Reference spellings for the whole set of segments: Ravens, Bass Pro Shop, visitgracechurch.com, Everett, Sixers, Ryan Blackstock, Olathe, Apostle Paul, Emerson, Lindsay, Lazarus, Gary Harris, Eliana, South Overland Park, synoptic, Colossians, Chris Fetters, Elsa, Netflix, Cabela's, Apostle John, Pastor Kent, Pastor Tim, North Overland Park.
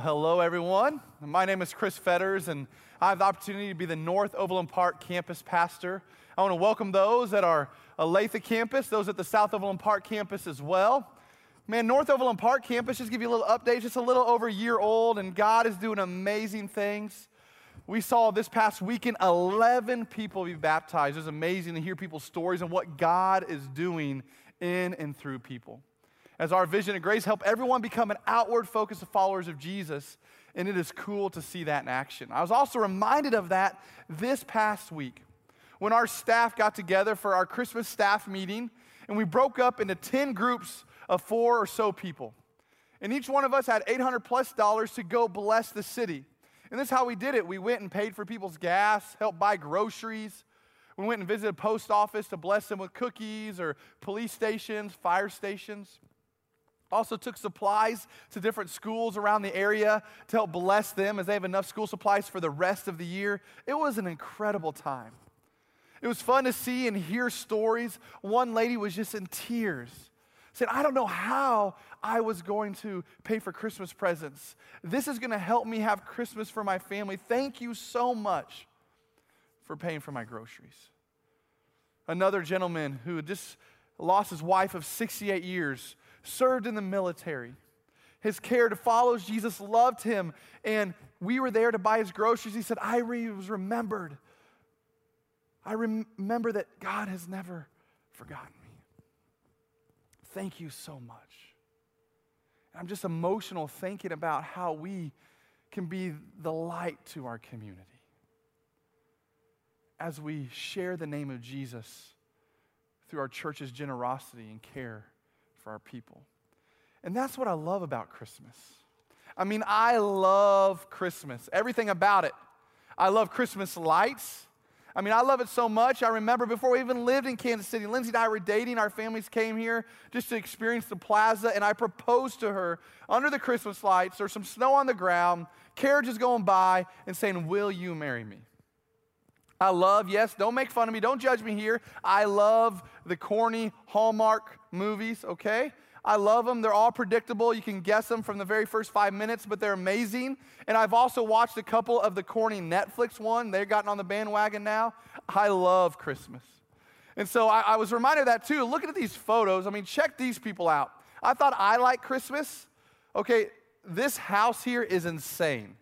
Hello, everyone. My name is Chris Fetters, and I have the opportunity to be the North Overland Park campus pastor. I want to welcome those at our Olathe campus, those at the South Overland Park campus as well. Man, North Overland Park campus, just give you a little update, just a little over a year old, and God is doing amazing things. We saw this past weekend 11 people be baptized. It was amazing to hear people's stories and what God is doing in and through people. As our vision and grace help everyone become an outward focus of followers of Jesus, and it is cool to see that in action. I was also reminded of that this past week when our staff got together for our Christmas staff meeting, and we broke up into 10 groups of 4 or so people. And each one of us had $800+ to go bless the city. And this is how we did it. We went and paid for people's gas, helped buy groceries. We went and visited a post office to bless them with cookies, or police stations, fire stations. Also took supplies to different schools around the area to help bless them as they have enough school supplies for the rest of the year. It was an incredible time. It was fun to see and hear stories. One lady was just in tears, said, "I don't know how I was going to pay for Christmas presents. This is going to help me have Christmas for my family. Thank you so much for paying for my groceries." Another gentleman who had just lost his wife of 68 years, served in the military. His care to follow Jesus loved him, and we were there to buy his groceries. He said, "I was remembered. I remember that God has never forgotten me. Thank you so much." And I'm just emotional thinking about how we can be the light to our community as we share the name of Jesus through our church's generosity and care for our people. And that's what I love about Christmas. I mean, I love Christmas, everything about it. I love Christmas lights. I mean, I love it so much. I remember before we even lived in Kansas City, Lindsay and I were dating. Our families came here just to experience the plaza, and I proposed to her under the Christmas lights. There's some snow on the ground, carriages going by, and saying, "Will you marry me?" I love, yes, don't make fun of me, don't judge me here. I love the corny Hallmark movies, okay? I love them. They're all predictable. You can guess them from the very first 5 minutes, but they're amazing. And I've also watched a couple of the corny Netflix one. They've gotten on the bandwagon now. I love Christmas. And so I was reminded of that too. Looking at these photos, I mean, check these people out. I thought I like Christmas. Okay, this house here is insane.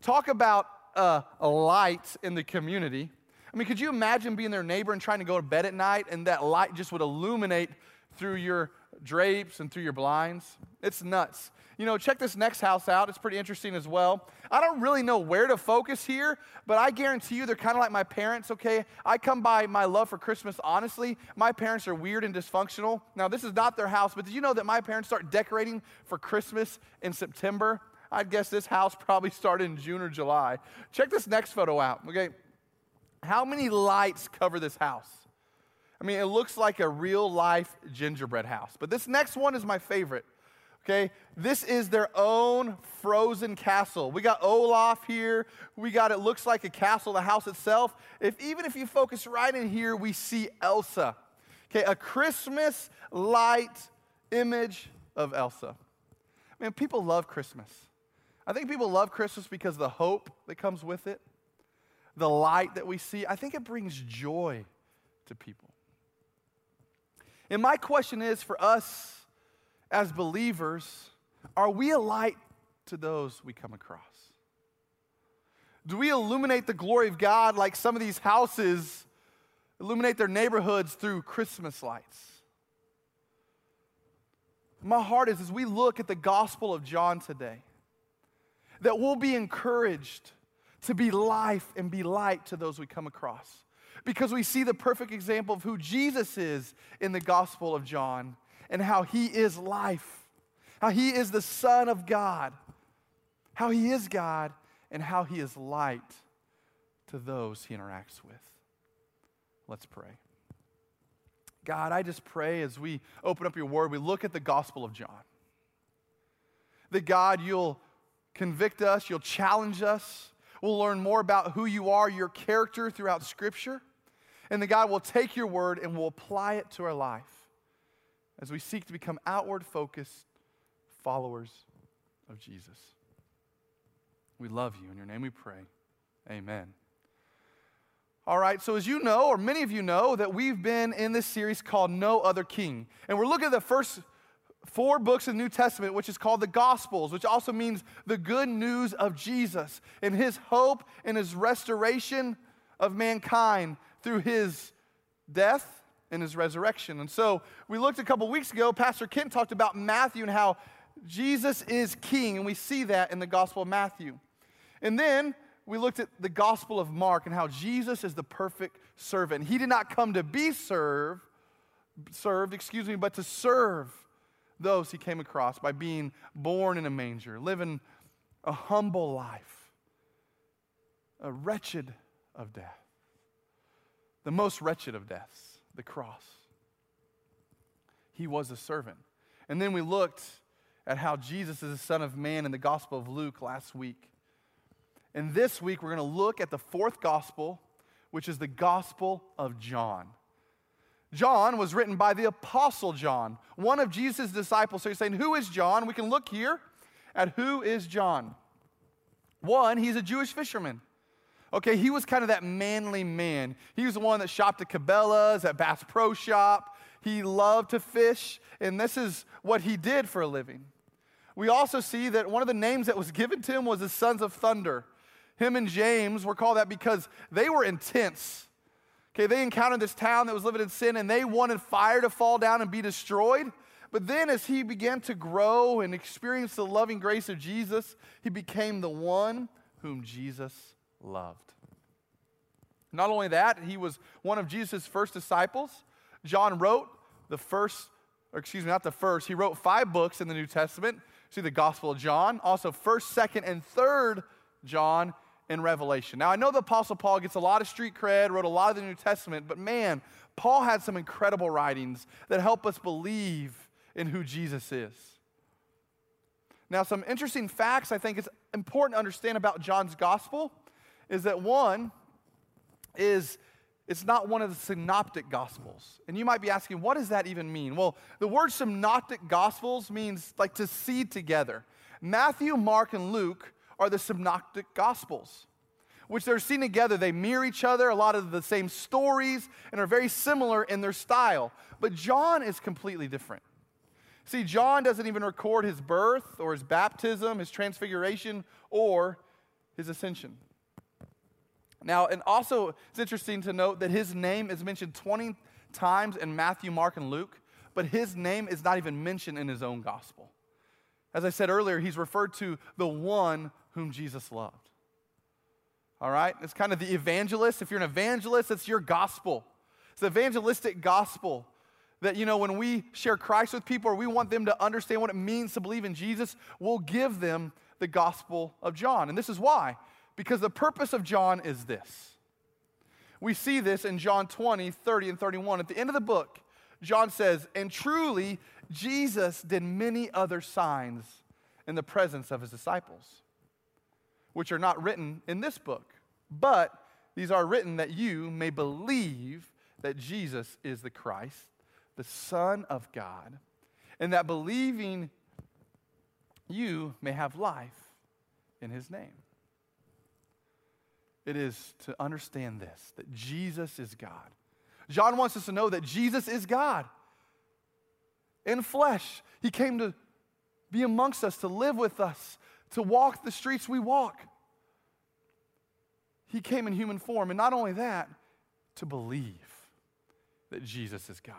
Talk about a light in the community. I mean, could you imagine being their neighbor and trying to go to bed at night and that light just would illuminate through your drapes and through your blinds? It's nuts. You know, check this next house out. It's pretty interesting as well. I don't really know where to focus here, but I guarantee you they're kind of like my parents, okay? I come by my love for Christmas honestly. My parents are weird and dysfunctional. Now, this is not their house, but did you know that my parents start decorating for Christmas in September? I'd guess this house probably started in June or July. Check this next photo out, okay? How many lights cover this house? I mean, it looks like a real-life gingerbread house. But this next one is my favorite, okay? This is their own frozen castle. We got Olathe here. We got, it looks like a castle, the house itself. Even if you focus right in here, we see Elsa. Okay, a Christmas light image of Elsa. Man, people love Christmas. I think people love Christmas because of the hope that comes with it. The light that we see, I think it brings joy to people. And my question is, for us as believers, are we a light to those we come across? Do we illuminate the glory of God like some of these houses illuminate their neighborhoods through Christmas lights. My heart is, as we look at the Gospel of John today, that we'll be encouraged to be life and be light to those we come across, because we see the perfect example of who Jesus is in the Gospel of John and how he is life, how he is the Son of God, how he is God, and how he is light to those he interacts with. Let's pray. God, I just pray as we open up your word, we look at the Gospel of John. That God, you'll convict us, you'll challenge us. We'll learn more about who you are, your character throughout Scripture. And that God will take your word and will apply it to our life as we seek to become outward-focused followers of Jesus. We love you. In your name we pray. Amen. All right, so as you know, or many of you know, that we've been in this series called No Other King. And we're looking at the first 4 books of the New Testament, which is called the Gospels, which also means the good news of Jesus and his hope and his restoration of mankind through his death and his resurrection. And so we looked a couple weeks ago, Pastor Kent talked about Matthew and how Jesus is king, and we see that in the Gospel of Matthew. And then we looked at the Gospel of Mark and how Jesus is the perfect servant. He did not come to be served, but to serve those he came across by being born in a manger, living a humble life, a wretched of death, the most wretched of deaths, the cross. He was a servant. And then we looked at how Jesus is the Son of Man in the Gospel of Luke last week. And this week, we're going to look at the 4th gospel, which is the Gospel of John. John was written by the Apostle John, one of Jesus' disciples. So you're saying, who is John? We can look here at who is John. One, he's a Jewish fisherman. Okay, he was kind of that manly man. He was the one that shopped at Cabela's, at Bass Pro Shop. He loved to fish, and this is what he did for a living. We also see that one of the names that was given to him was the Sons of Thunder. Him and James were called that because they were intense. Okay, they encountered this town that was living in sin, and they wanted fire to fall down and be destroyed. But then as he began to grow and experience the loving grace of Jesus, he became the one whom Jesus loved. Not only that, he was one of Jesus' first disciples. John wrote he wrote 5 books in the New Testament. See the Gospel of John, also 1st, 2nd, and 3rd John, and Revelation. Now, I know the Apostle Paul gets a lot of street cred, wrote a lot of the New Testament, but man, Paul had some incredible writings that help us believe in who Jesus is. Now, some interesting facts I think it's important to understand about John's Gospel is that one is it's not one of the synoptic Gospels. And you might be asking, what does that even mean? Well, the word synoptic Gospels means like to see together. Matthew, Mark, and Luke are the synoptic Gospels, which they're seen together. They mirror each other, a lot of the same stories, and are very similar in their style. But John is completely different. See, John doesn't even record his birth or his baptism, his transfiguration, or his ascension. Now, and also it's interesting to note that his name is mentioned 20 times in Matthew, Mark, and Luke, but his name is not even mentioned in his own Gospel. As I said earlier, he's referred to the one whom Jesus loved. All right? It's kind of the evangelist. If you're an evangelist, it's your gospel. It's the evangelistic gospel that, you know, when we share Christ with people or we want them to understand what it means to believe in Jesus, we'll give them the Gospel of John. And this is why. Because the purpose of John is this. We see this in John 20, 30, and 31. At the end of the book, John says, "And truly, Jesus did many other signs in the presence of his disciples, which are not written in this book, but these are written that you may believe that Jesus is the Christ, the Son of God, and that believing you may have life in his name." It is to understand this, that Jesus is God. John wants us to know that Jesus is God in flesh. He came to be amongst us, to live with us, to walk the streets we walk. He came in human form, and not only that, to believe. that Jesus is God,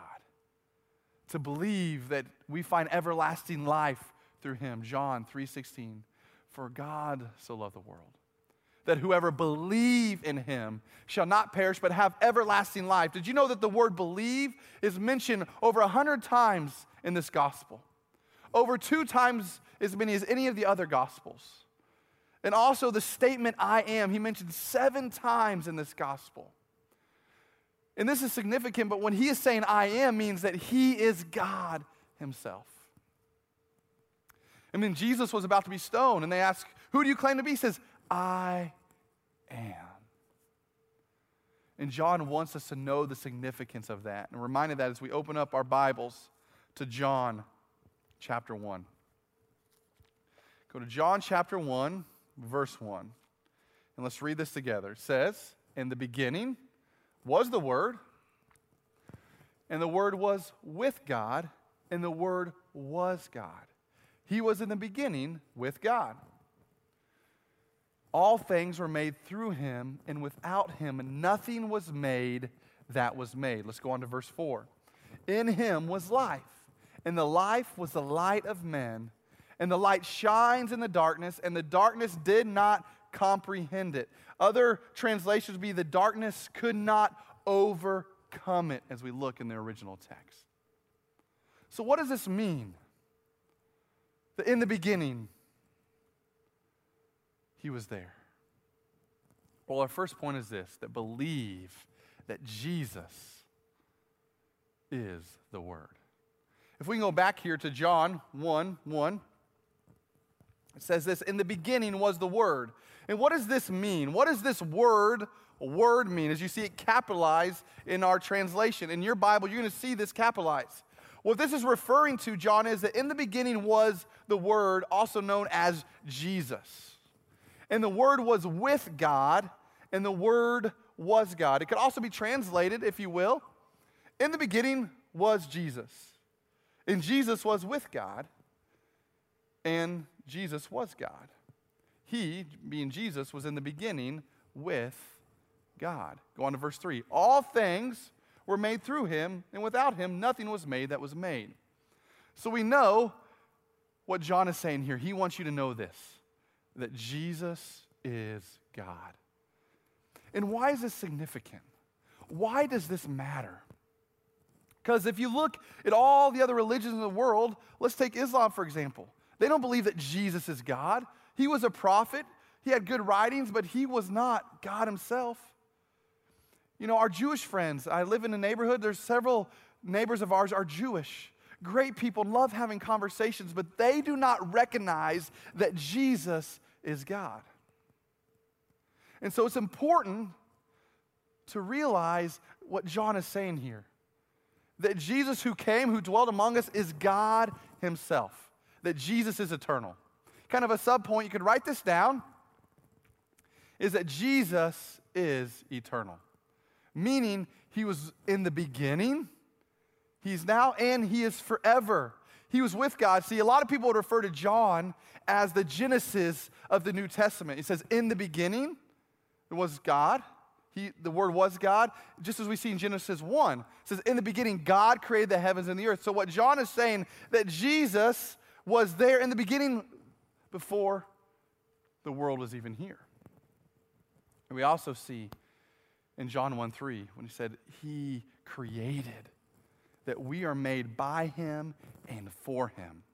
to believe that we find everlasting life through him. John 3:16, for God so loved the world, that whoever believe in him shall not perish but have everlasting life. Did you know that the word believe is mentioned over 100 times in this gospel? Over 2 times as many as any of the other gospels. And also the statement, I am, he mentioned 7 times in this gospel. And this is significant, but when he is saying I am, means that he is God himself. I mean, Jesus was about to be stoned, and they ask, who do you claim to be? He says, I am. And John wants us to know the significance of that. And reminded that as we open up our Bibles to John chapter 1. Go to John chapter 1, verse 1. And let's read this together. It says, in the beginning was the Word, and the Word was with God, and the Word was God. He was in the beginning with God. All things were made through him, and without him nothing was made that was made. Let's go on to verse 4. In him was life, and the life was the light of men. And the light shines in the darkness, and the darkness did not comprehend it. Other translations would be the darkness could not overcome it, as we look in the original text. So what does this mean? That in the beginning, he was there. Well, our first point is this, that believe that Jesus is the Word. If we can go back here to John 1:1, it says this, in the beginning was the Word. And what does this mean? What does this word mean? As you see it capitalized in our translation. In your Bible, you're going to see this capitalized. What this is referring to, John, is that in the beginning was the Word, also known as Jesus. And the Word was with God, and the Word was God. It could also be translated, if you will, in the beginning was Jesus. And Jesus was with God, and Jesus was God. He, being Jesus, was in the beginning with God. Go on to verse 3. All things were made through him, and without him nothing was made that was made. So we know what John is saying here. He wants you to know this, that Jesus is God. And why is this significant? Why does this matter? Because if you look at all the other religions in the world, let's take Islam, for example. They don't believe that Jesus is God. He was a prophet. He had good writings, but he was not God himself. You know, our Jewish friends, I live in a neighborhood. There's several neighbors of ours are Jewish. Great people, love having conversations, but they do not recognize that Jesus is God. And so it's important to realize what John is saying here. That Jesus who came, who dwelt among us, is God himself. That Jesus is eternal. Kind of a sub-point, you could write this down, is that Jesus is eternal. Meaning, he was in the beginning, he's now, and he is forever. He was with God. See, a lot of people would refer to John as the Genesis of the New Testament. He says, in the beginning, it was God. The Word was God, just as we see in Genesis 1. It says, in the beginning, God created the heavens and the earth. So what John is saying, that Jesus was there in the beginning before the world was even here. And we also see in John 1:3, when he said, he created, that we are made by him and for him.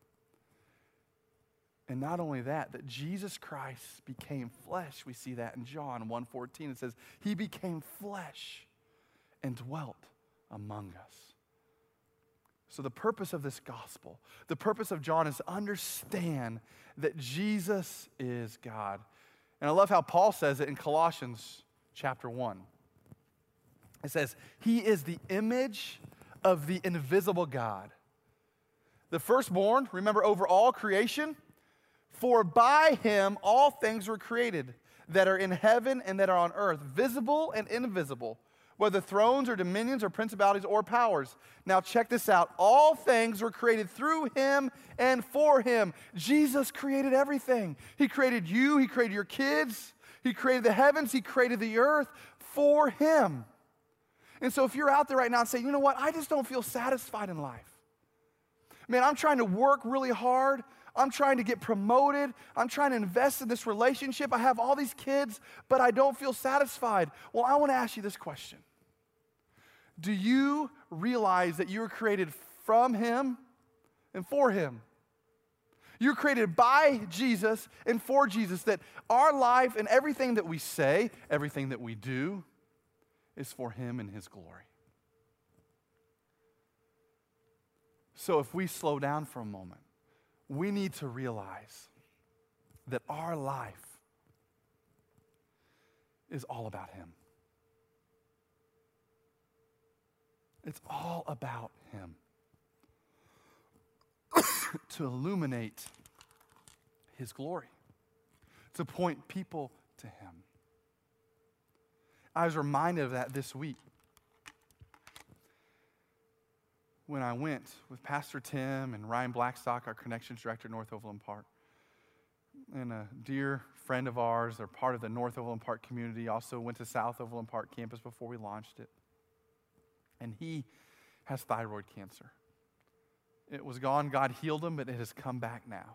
And not only that, that Jesus Christ became flesh. We see that in John 1:14. It says, he became flesh and dwelt among us. So the purpose of this gospel, the purpose of John is to understand that Jesus is God. And I love how Paul says it in Colossians chapter 1. It says, he is the image of the invisible God. The firstborn, remember, over all creation. For by him all things were created that are in heaven and that are on earth, visible and invisible, whether thrones or dominions or principalities or powers. Now check this out. All things were created through him and for him. Jesus created everything. He created you. He created your kids. He created the heavens. He created the earth for him. And so if you're out there right now and say, you know what, I just don't feel satisfied in life. Man, I'm trying to work really hard. I'm trying to get promoted. I'm trying to invest in this relationship. I have all these kids, but I don't feel satisfied. Well, I want to ask you this question. Do you realize that you were created from Him and for Him? You're created by Jesus and for Jesus, that our life and everything that we say, everything that we do, is for Him and His glory. So if we slow down for a moment, we need to realize that our life is all about Him. It's all about Him. To illuminate His glory, to point people to Him. I was reminded of that this week when I went with Pastor Tim and Ryan Blackstock, our Connections Director at North Overland Park, and a dear friend of ours. They're part of the North Overland Park community, also went to South Overland Park campus before we launched it. And he has thyroid cancer. It was gone. God healed him, but it has come back now.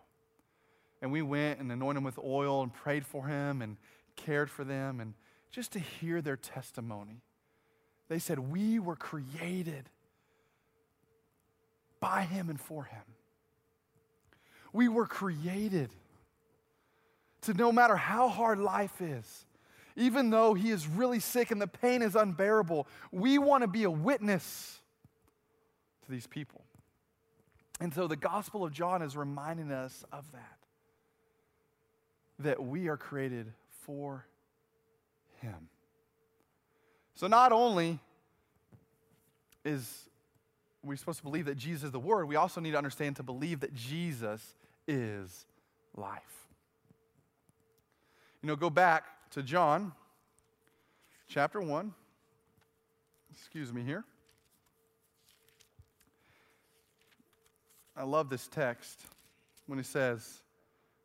And we went and anointed him with oil and prayed for him and cared for them. And just to hear their testimony, they said, we were created by Him and for Him. We were created to, no matter how hard life is, even though he is really sick and the pain is unbearable, we want to be a witness to these people. And so the Gospel of John is reminding us of that, that we are created for Him. So not only is we supposed to believe that Jesus is the Word, we also need to understand to believe that Jesus is life. You know, go back to John chapter 1. Excuse me here. I love this text when it says,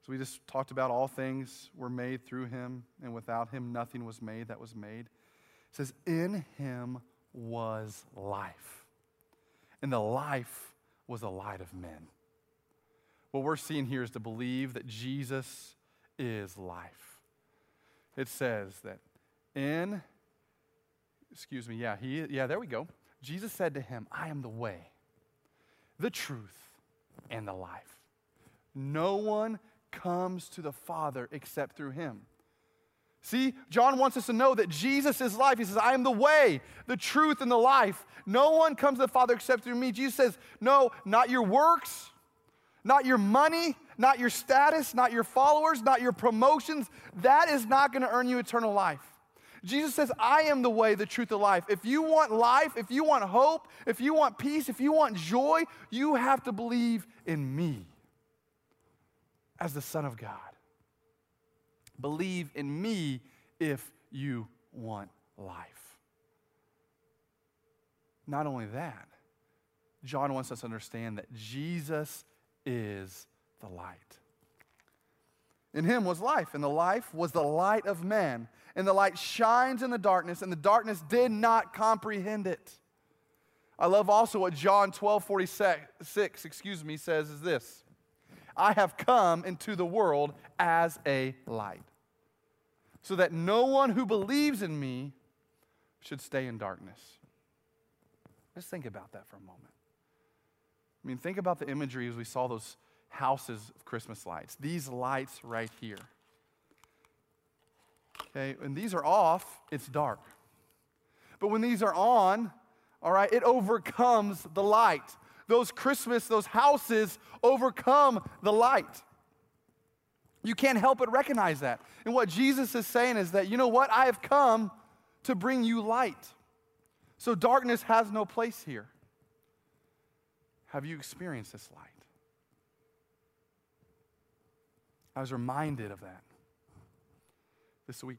so we just talked about all things were made through Him, and without Him nothing was made that was made. It says, in Him was life, and the life was the light of men. What we're seeing here is to believe that Jesus is life. It says that Jesus said to him, I am the way, the truth, and the life. No one comes to the Father except through Him. See, John wants us to know that Jesus is life. He says, I am the way, the truth, and the life. No one comes to the Father except through me. Jesus says, no, not your works, not your money, not your status, not your followers, not your promotions. That is not going to earn you eternal life. Jesus says, I am the way, the truth, and the life. If you want life, if you want hope, if you want peace, if you want joy, you have to believe in me as the Son of God. Believe in me if you want life. Not only that, John wants us to understand that Jesus is the light. In Him was life, and the life was the light of man. And the light shines in the darkness, and the darkness did not comprehend it. I love also what John 12:46, says is this. I have come into the world as a light, so that no one who believes in me should stay in darkness. Just think about that for a moment. I mean, think about the imagery as we saw those houses of Christmas lights. These lights right here. Okay, when these are off, it's dark. But when these are on, all right, it overcomes the light. Those houses overcome the light. You can't help but recognize that. And what Jesus is saying is that, you know what? I have come to bring you light. So darkness has no place here. Have you experienced this light? I was reminded of that this week.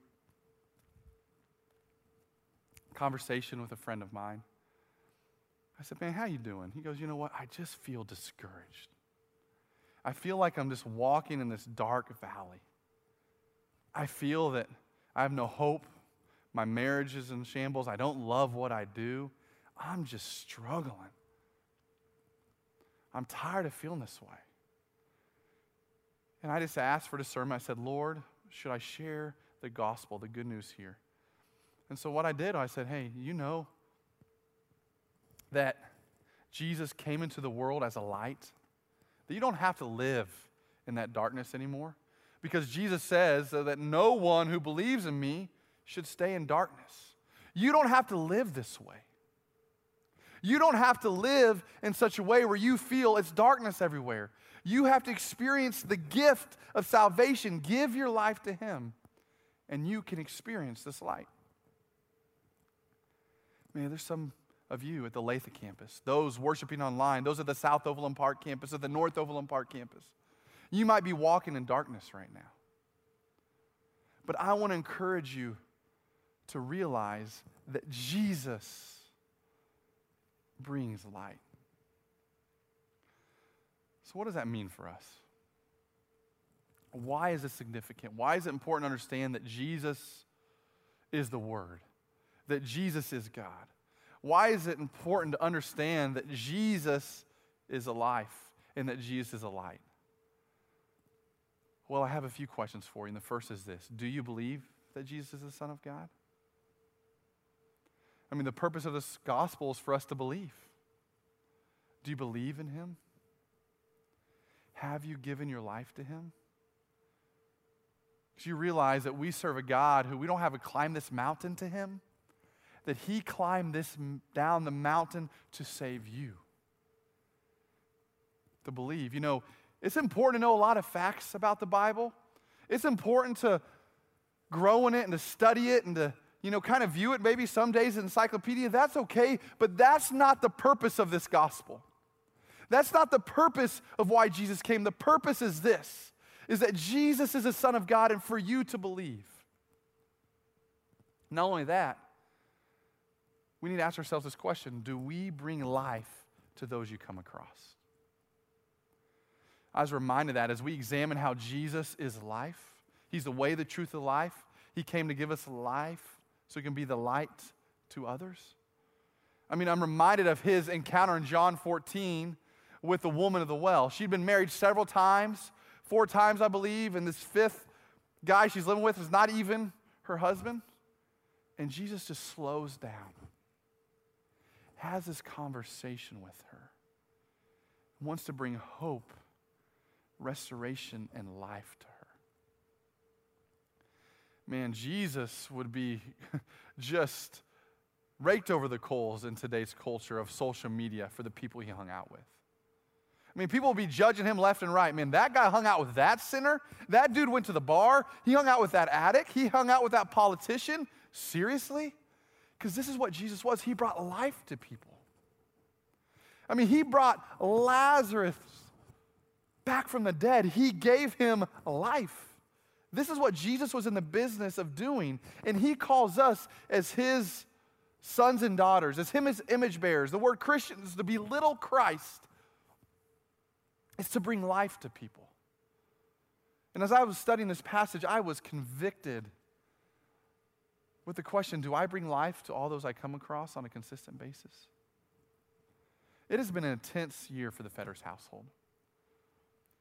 Conversation with a friend of mine. I said, man, how you doing? He goes, you know what? I just feel discouraged. I feel like I'm just walking in this dark valley. I feel that I have no hope. My marriage is in shambles. I don't love what I do. I'm just struggling. I'm tired of feeling this way. And I just asked for discernment. I said, Lord, should I share the gospel, the good news here? And so what I did, I said, hey, you know that Jesus came into the world as a light, that you don't have to live in that darkness anymore, because Jesus says that no one who believes in me should stay in darkness. You don't have to live this way. You don't have to live in such a way where you feel it's darkness everywhere. You have to experience the gift of salvation. Give your life to Him, and you can experience this light. Man, there's some of you at the Olathe campus, those worshiping online, those at the South Overland Park campus, at the North Overland Park campus. You might be walking in darkness right now. But I want to encourage you to realize that Jesus brings light. So what does that mean for us? Why is this significant? Why is it important to understand that Jesus is the Word, that Jesus is God? Why is it important to understand that Jesus is a life and that Jesus is a light? Well, I have a few questions for you, and the first is this. Do you believe that Jesus is the Son of God? I mean, the purpose of this gospel is for us to believe. Do you believe in Him? Have you given your life to Him? Because you realize that we serve a God who we don't have to climb this mountain to Him, that He climbed this down the mountain to save you. To believe. You know, it's important to know a lot of facts about the Bible. It's important to grow in it and to study it and to kind of view it maybe some days in encyclopedia. That's okay, but that's not the purpose of this gospel. That's not the purpose of why Jesus came. The purpose is this, is that Jesus is the Son of God and for you to believe. Not only that, we need to ask ourselves this question, do we bring life to those you come across? I was reminded that as we examine how Jesus is life, He's the way, the truth, the life. He came to give us life, so He can be the light to others. I mean, I'm reminded of His encounter in John 14 with the woman of the well. She'd been married several times, 4 times, I believe, and this 5th guy she's living with is not even her husband. And Jesus just slows down, has this conversation with her, wants to bring hope, restoration, and life to her. Man, Jesus would be just raked over the coals in today's culture of social media for the people He hung out with. I mean, people would be judging Him left and right. Man, that guy hung out with that sinner. That dude went to the bar. He hung out with that addict. He hung out with that politician. Seriously? Because this is what Jesus was. He brought life to people. I mean, He brought Lazarus back from the dead. He gave him life. This is what Jesus was in the business of doing, and He calls us as His sons and daughters, as Him as image bearers. The word Christians, to belittle Christ, is to bring life to people. And as I was studying this passage, I was convicted with the question, do I bring life to all those I come across on a consistent basis? It has been an intense year for the Fetters household.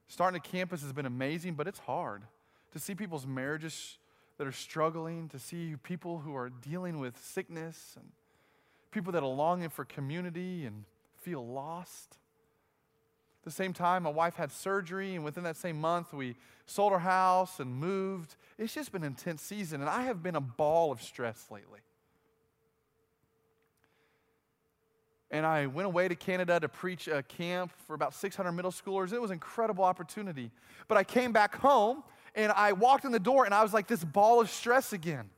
Starting a campus has been amazing, but it's hard. To see people's marriages that are struggling, to see people who are dealing with sickness and people that are longing for community and feel lost. At the same time, my wife had surgery, and within that same month, we sold our house and moved. It's just been an intense season, and I have been a ball of stress lately. And I went away to Canada to preach a camp for about 600 middle schoolers. It was an incredible opportunity. But I came back home, and I walked in the door, and I was like this ball of stress again.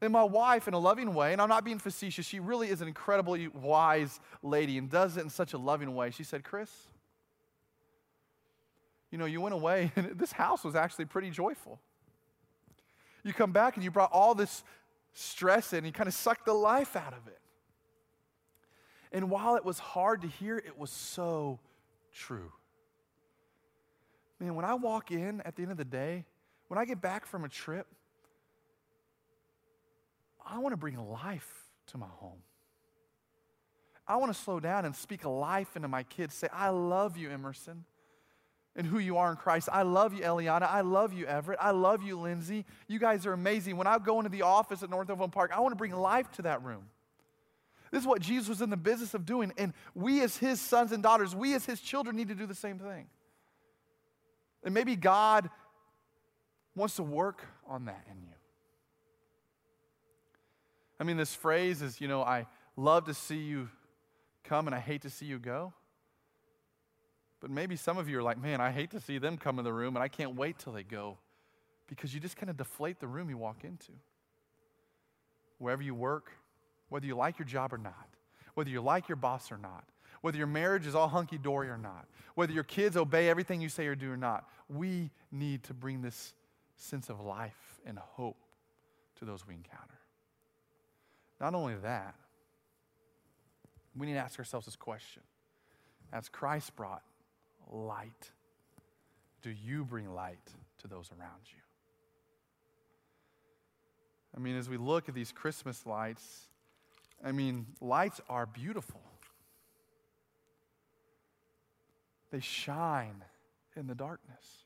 And my wife, in a loving way, and I'm not being facetious, she really is an incredibly wise lady and does it in such a loving way. She said, Chris, you went away, and this house was actually pretty joyful. You come back, and you brought all this stress in, and you kind of sucked the life out of it. And while it was hard to hear, it was so true. Man, when I walk in at the end of the day, when I get back from a trip, I want to bring life to my home. I want to slow down and speak life into my kids. Say, I love you, Emerson, and who you are in Christ. I love you, Eliana. I love you, Everett. I love you, Lindsay. You guys are amazing. When I go into the office at North Overland Park, I want to bring life to that room. This is what Jesus was in the business of doing, and we as his sons and daughters, we as his children need to do the same thing. And maybe God wants to work on that in you. I mean, this phrase is, you know, I love to see you come and I hate to see you go. But maybe some of you are like, man, I hate to see them come in the room and I can't wait till they go, because you just kind of deflate the room you walk into. Wherever you work, whether you like your job or not, whether you like your boss or not, whether your marriage is all hunky-dory or not, whether your kids obey everything you say or do or not, we need to bring this sense of life and hope to those we encounter. Not only that, we need to ask ourselves this question. As Christ brought light, do you bring light to those around you? I mean, as we look at these Christmas lights, I mean, lights are beautiful. They shine in the darkness.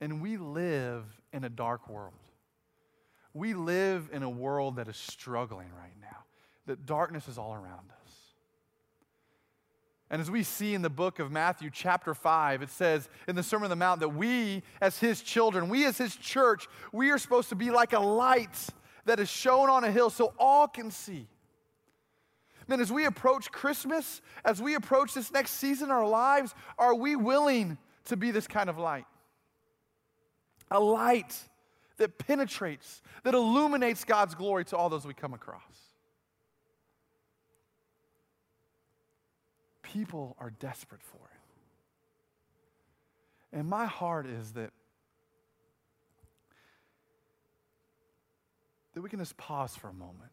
And we live in a dark world. We live in a world that is struggling right now, that darkness is all around us. And as we see in the book of Matthew chapter 5, it says in the Sermon on the Mount that we as his children, we as his church, we are supposed to be like a light that is shown on a hill so all can see. Man, as we approach Christmas, as we approach this next season in our lives, are we willing to be this kind of light? A light that penetrates, that illuminates God's glory to all those we come across. People are desperate for it. And my heart is that we can just pause for a moment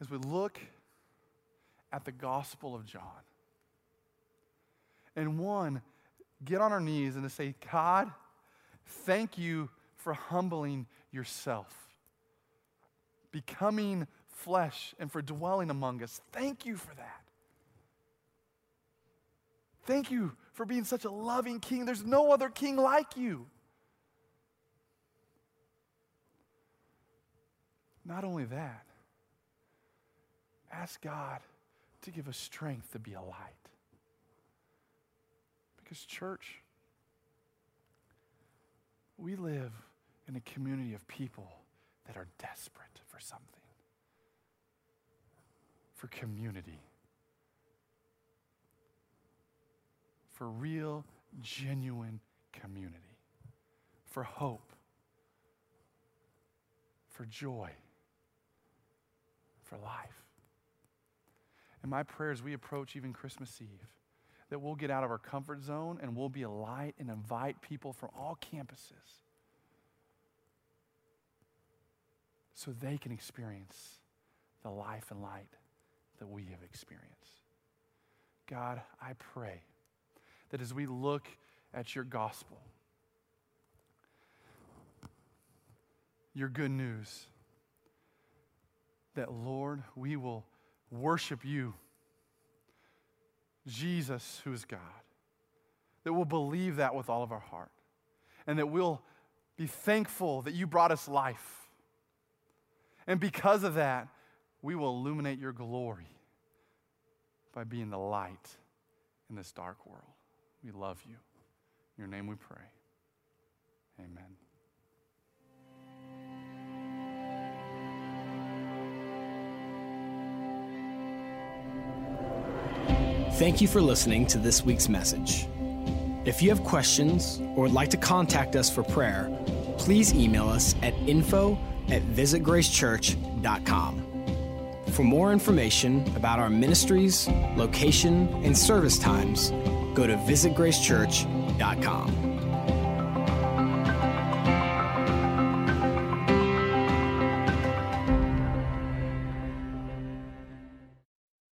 as we look at the Gospel of John. And one, get on our knees and to say, God, thank you for humbling yourself, becoming flesh, and for dwelling among us. Thank you for that. Thank you for being such a loving king. There's no other king like you. Not only that, ask God to give us strength to be a light. Because, church, we live in a community of people that are desperate for something, for community, for real, genuine community, for hope, for joy, for life. And my prayer as we approach even Christmas Eve, that we'll get out of our comfort zone and we'll be a light and invite people from all campuses so they can experience the life and light that we have experienced. God, I pray that as we look at your gospel, your good news, that, Lord, we will worship you, Jesus, who is God, that we'll believe that with all of our heart, and that we'll be thankful that you brought us life. And because of that, we will illuminate your glory by being the light in this dark world. We love you. In your name we pray. Amen. Thank you for listening to this week's message. If you have questions or would like to contact us for prayer, please email us at info@visitgracechurch.com. For more information about our ministries, location, and service times, go to visitgracechurch.com.